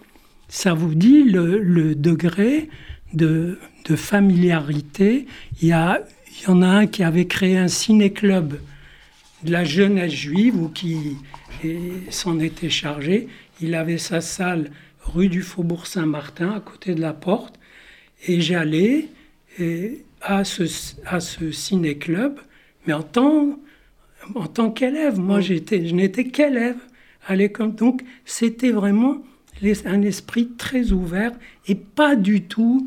Ça vous dit le, le degré De, de familiarité. Il y, a, il y en a un qui avait créé un ciné-club de la jeunesse juive ou qui s'en était chargé. Il avait sa salle rue du Faubourg Saint-Martin, à côté de la porte. Et j'allais et, à ce, à ce ciné-club, mais en tant, en tant qu'élève. Moi, j'étais, je n'étais qu'élève à l'école. Donc, c'était vraiment un esprit très ouvert et pas du tout...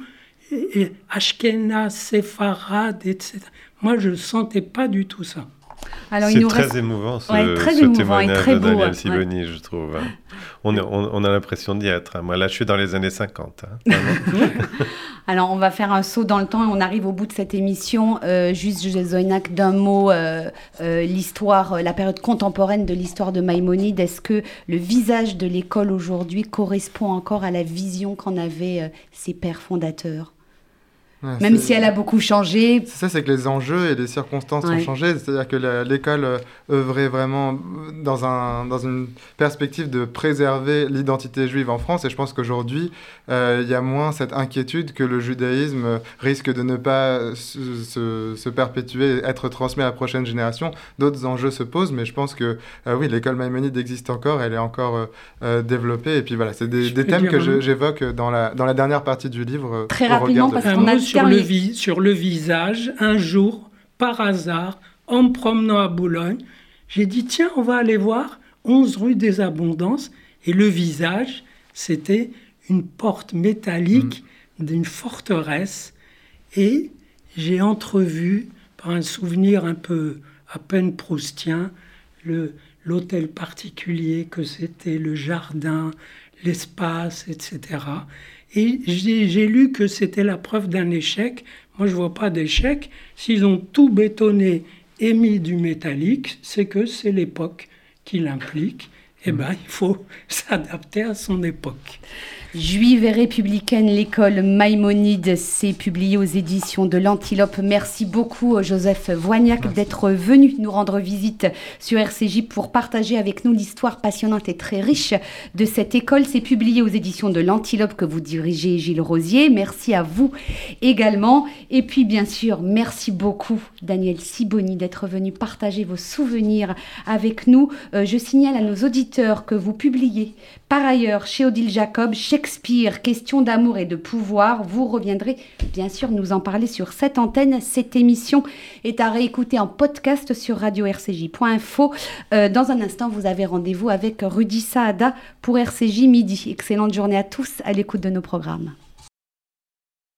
Ashkenaz, séfarade, et cetera. Moi, je ne sentais pas du tout ça. Alors, c'est il nous très reste... émouvant ce, ouais, très ce émouvant, témoignage très beau, de Daniel Sibony, ouais. Je trouve. Hein. On, on, on a l'impression d'y être. Hein. Moi, là, je suis dans les années cinquante. Hein. Alors, on va faire un saut dans le temps et on arrive au bout de cette émission. Euh, juste, Joseph Voignac, d'un mot, euh, euh, l'histoire, la période contemporaine de l'histoire de Maïmonide. Est-ce que le visage de l'école aujourd'hui correspond encore à la vision qu'en avaient euh, ses pères fondateurs ? Ouais, Même si elle a beaucoup changé. C'est ça, c'est que les enjeux et les circonstances ouais. ont changé. C'est-à-dire que la, l'école euh, œuvrait vraiment dans, un, dans une perspective de préserver l'identité juive en France. Et je pense qu'aujourd'hui, il euh, y a moins cette inquiétude que le judaïsme risque de ne pas se, se, se perpétuer, être transmis à la prochaine génération. D'autres enjeux se posent, mais je pense que euh, oui, l'école Maïmonide existe encore, elle est encore euh, euh, développée. Et puis voilà, c'est des, des thèmes que je, j'évoque dans la, dans la dernière partie du livre. Très rapidement, parce qu'on a... Sur le, vi- sur le visage, un jour, par hasard, en me promenant à Boulogne, j'ai dit « Tiens, on va aller voir onze rue des Abondances ». Et le visage, c'était une porte métallique mmh. d'une forteresse. Et j'ai entrevu, par un souvenir un peu à peine proustien, le, l'hôtel particulier que c'était, le jardin, l'espace, et cetera. Et j'ai, j'ai lu que c'était la preuve d'un échec. Moi, je ne vois pas d'échec. S'ils ont tout bétonné et mis du métallique, c'est que c'est l'époque qui l'implique. Eh bien, il faut s'adapter à son époque. Juive et républicaine, l'école Maïmonide, c'est publié aux éditions de l'Antilope. Merci beaucoup, Joseph Voignac, Merci. d'être venu nous rendre visite sur R C J pour partager avec nous l'histoire passionnante et très riche de cette école. C'est publié aux éditions de l'Antilope que vous dirigez, Gilles Rosier. Merci à vous également. Et puis, bien sûr, merci beaucoup, Daniel Sibony, d'être venu partager vos souvenirs avec nous. Je signale à nos auditeurs que vous publiez par ailleurs chez Odile Jacob, Shakespeare, Question d'amour et de pouvoir. Vous reviendrez bien sûr nous en parler sur cette antenne. Cette émission est à réécouter en podcast sur radio r c j point info. Euh, dans un instant, vous avez rendez-vous avec Rudy Saada pour R C J Midi. Excellente journée à tous à l'écoute de nos programmes.